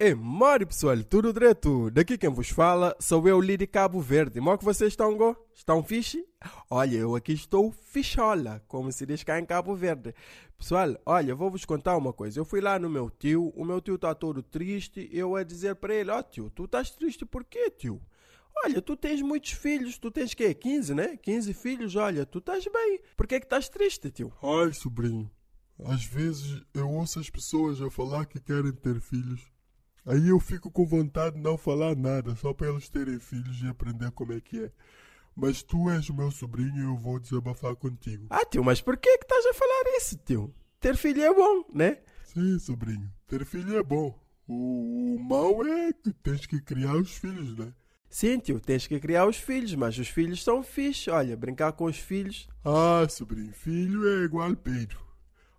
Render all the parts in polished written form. Ei, mori pessoal, tudo direto? Daqui quem vos fala sou eu, Liri Cabo Verde. Como que vocês estão, go? Estão fixe? Olha, eu aqui estou fichola, como se diz cá em Cabo Verde. Pessoal, olha, vou-vos contar uma coisa. Eu fui lá no meu tio, o meu tio está todo triste. Eu a dizer para ele: ó tio, tu estás triste por quê, tio? Olha, tu tens muitos filhos, tu tens quê? 15, né? 15 filhos, olha, tu estás bem. Por que é que estás triste, tio? Ai, sobrinho, às vezes eu ouço as pessoas a falar que querem ter filhos. Aí eu fico com vontade de não falar nada, só para eles terem filhos e aprender como é que é. Mas tu és meu sobrinho e eu vou desabafar contigo. Ah, tio, mas por que é que estás a falar isso, tio? Ter filho é bom, né? Sim, sobrinho, ter filho é bom. O mal é que tens que criar os filhos, né? Sim, tio, tens que criar os filhos, mas os filhos são fixe. Olha, brincar com os filhos... Ah, sobrinho, filho é igual peido.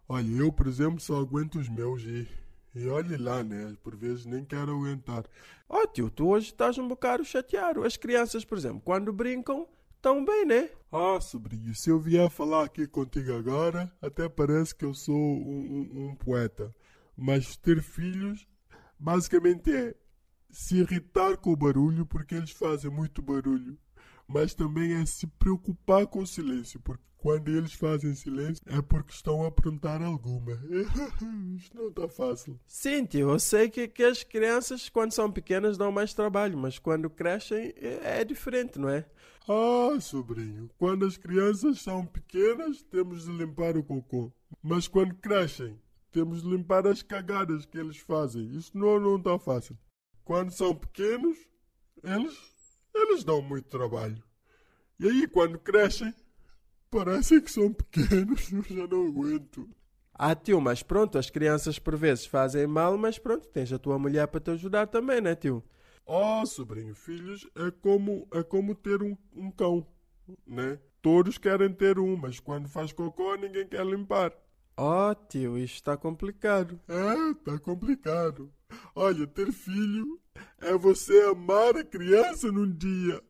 Olha, eu, por exemplo, só aguento os meus e olhe lá, né? Por vezes nem quero aguentar. Ó, tio, tu hoje estás um bocado chateado. As crianças, por exemplo, quando brincam, estão bem, né? Ah, sobrinho, se eu vier falar aqui contigo agora, até parece que eu sou um poeta. Mas ter filhos, basicamente é... se irritar com o barulho, porque eles fazem muito barulho, mas também é se preocupar com o silêncio, porque quando eles fazem silêncio é porque estão a aprontar alguma. Isto não está fácil. Sim, tio, eu sei que as crianças quando são pequenas dão mais trabalho, mas quando crescem é diferente, não é? Ah, sobrinho, quando as crianças são pequenas temos de limpar o cocô, mas quando crescem temos de limpar as cagadas que eles fazem. Isto não está fácil. Quando são pequenos, eles dão muito trabalho. E aí, quando crescem, parecem que são pequenos, eu já não aguento. Ah, tio, mas pronto, as crianças por vezes fazem mal, mas pronto, tens a tua mulher para te ajudar também, né, tio? Oh, sobrinho, filhos, é como ter um cão, né? Todos querem ter um, mas quando faz cocô, ninguém quer limpar. Oh, tio, isto está complicado. É, está complicado. Olha, ter filho é você amar a criança num dia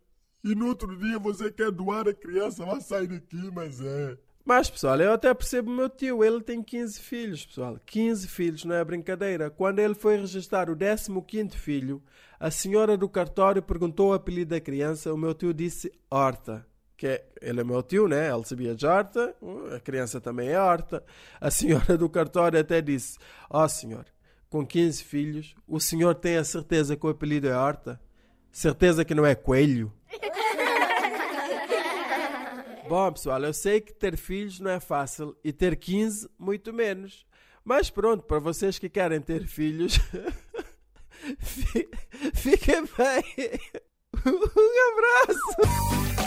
e no outro dia você quer doar a criança, vai sair daqui, mas é... Mas, pessoal, eu até percebo meu tio, ele tem 15 filhos, pessoal. 15 filhos, não é brincadeira. Quando ele foi registrar o 15º filho, a senhora do cartório perguntou o apelido da criança, o meu tio disse Horta. Que ele é meu tio, né? Ele sabia de horta, a criança também é horta. A senhora do cartório até disse: ó senhor, com 15 filhos, o senhor tem a certeza que o apelido é Horta? Certeza que não é coelho? Bom, pessoal, eu sei que ter filhos não é fácil e ter 15, muito menos. Mas pronto, para vocês que querem ter filhos, fiquem bem. Um abraço!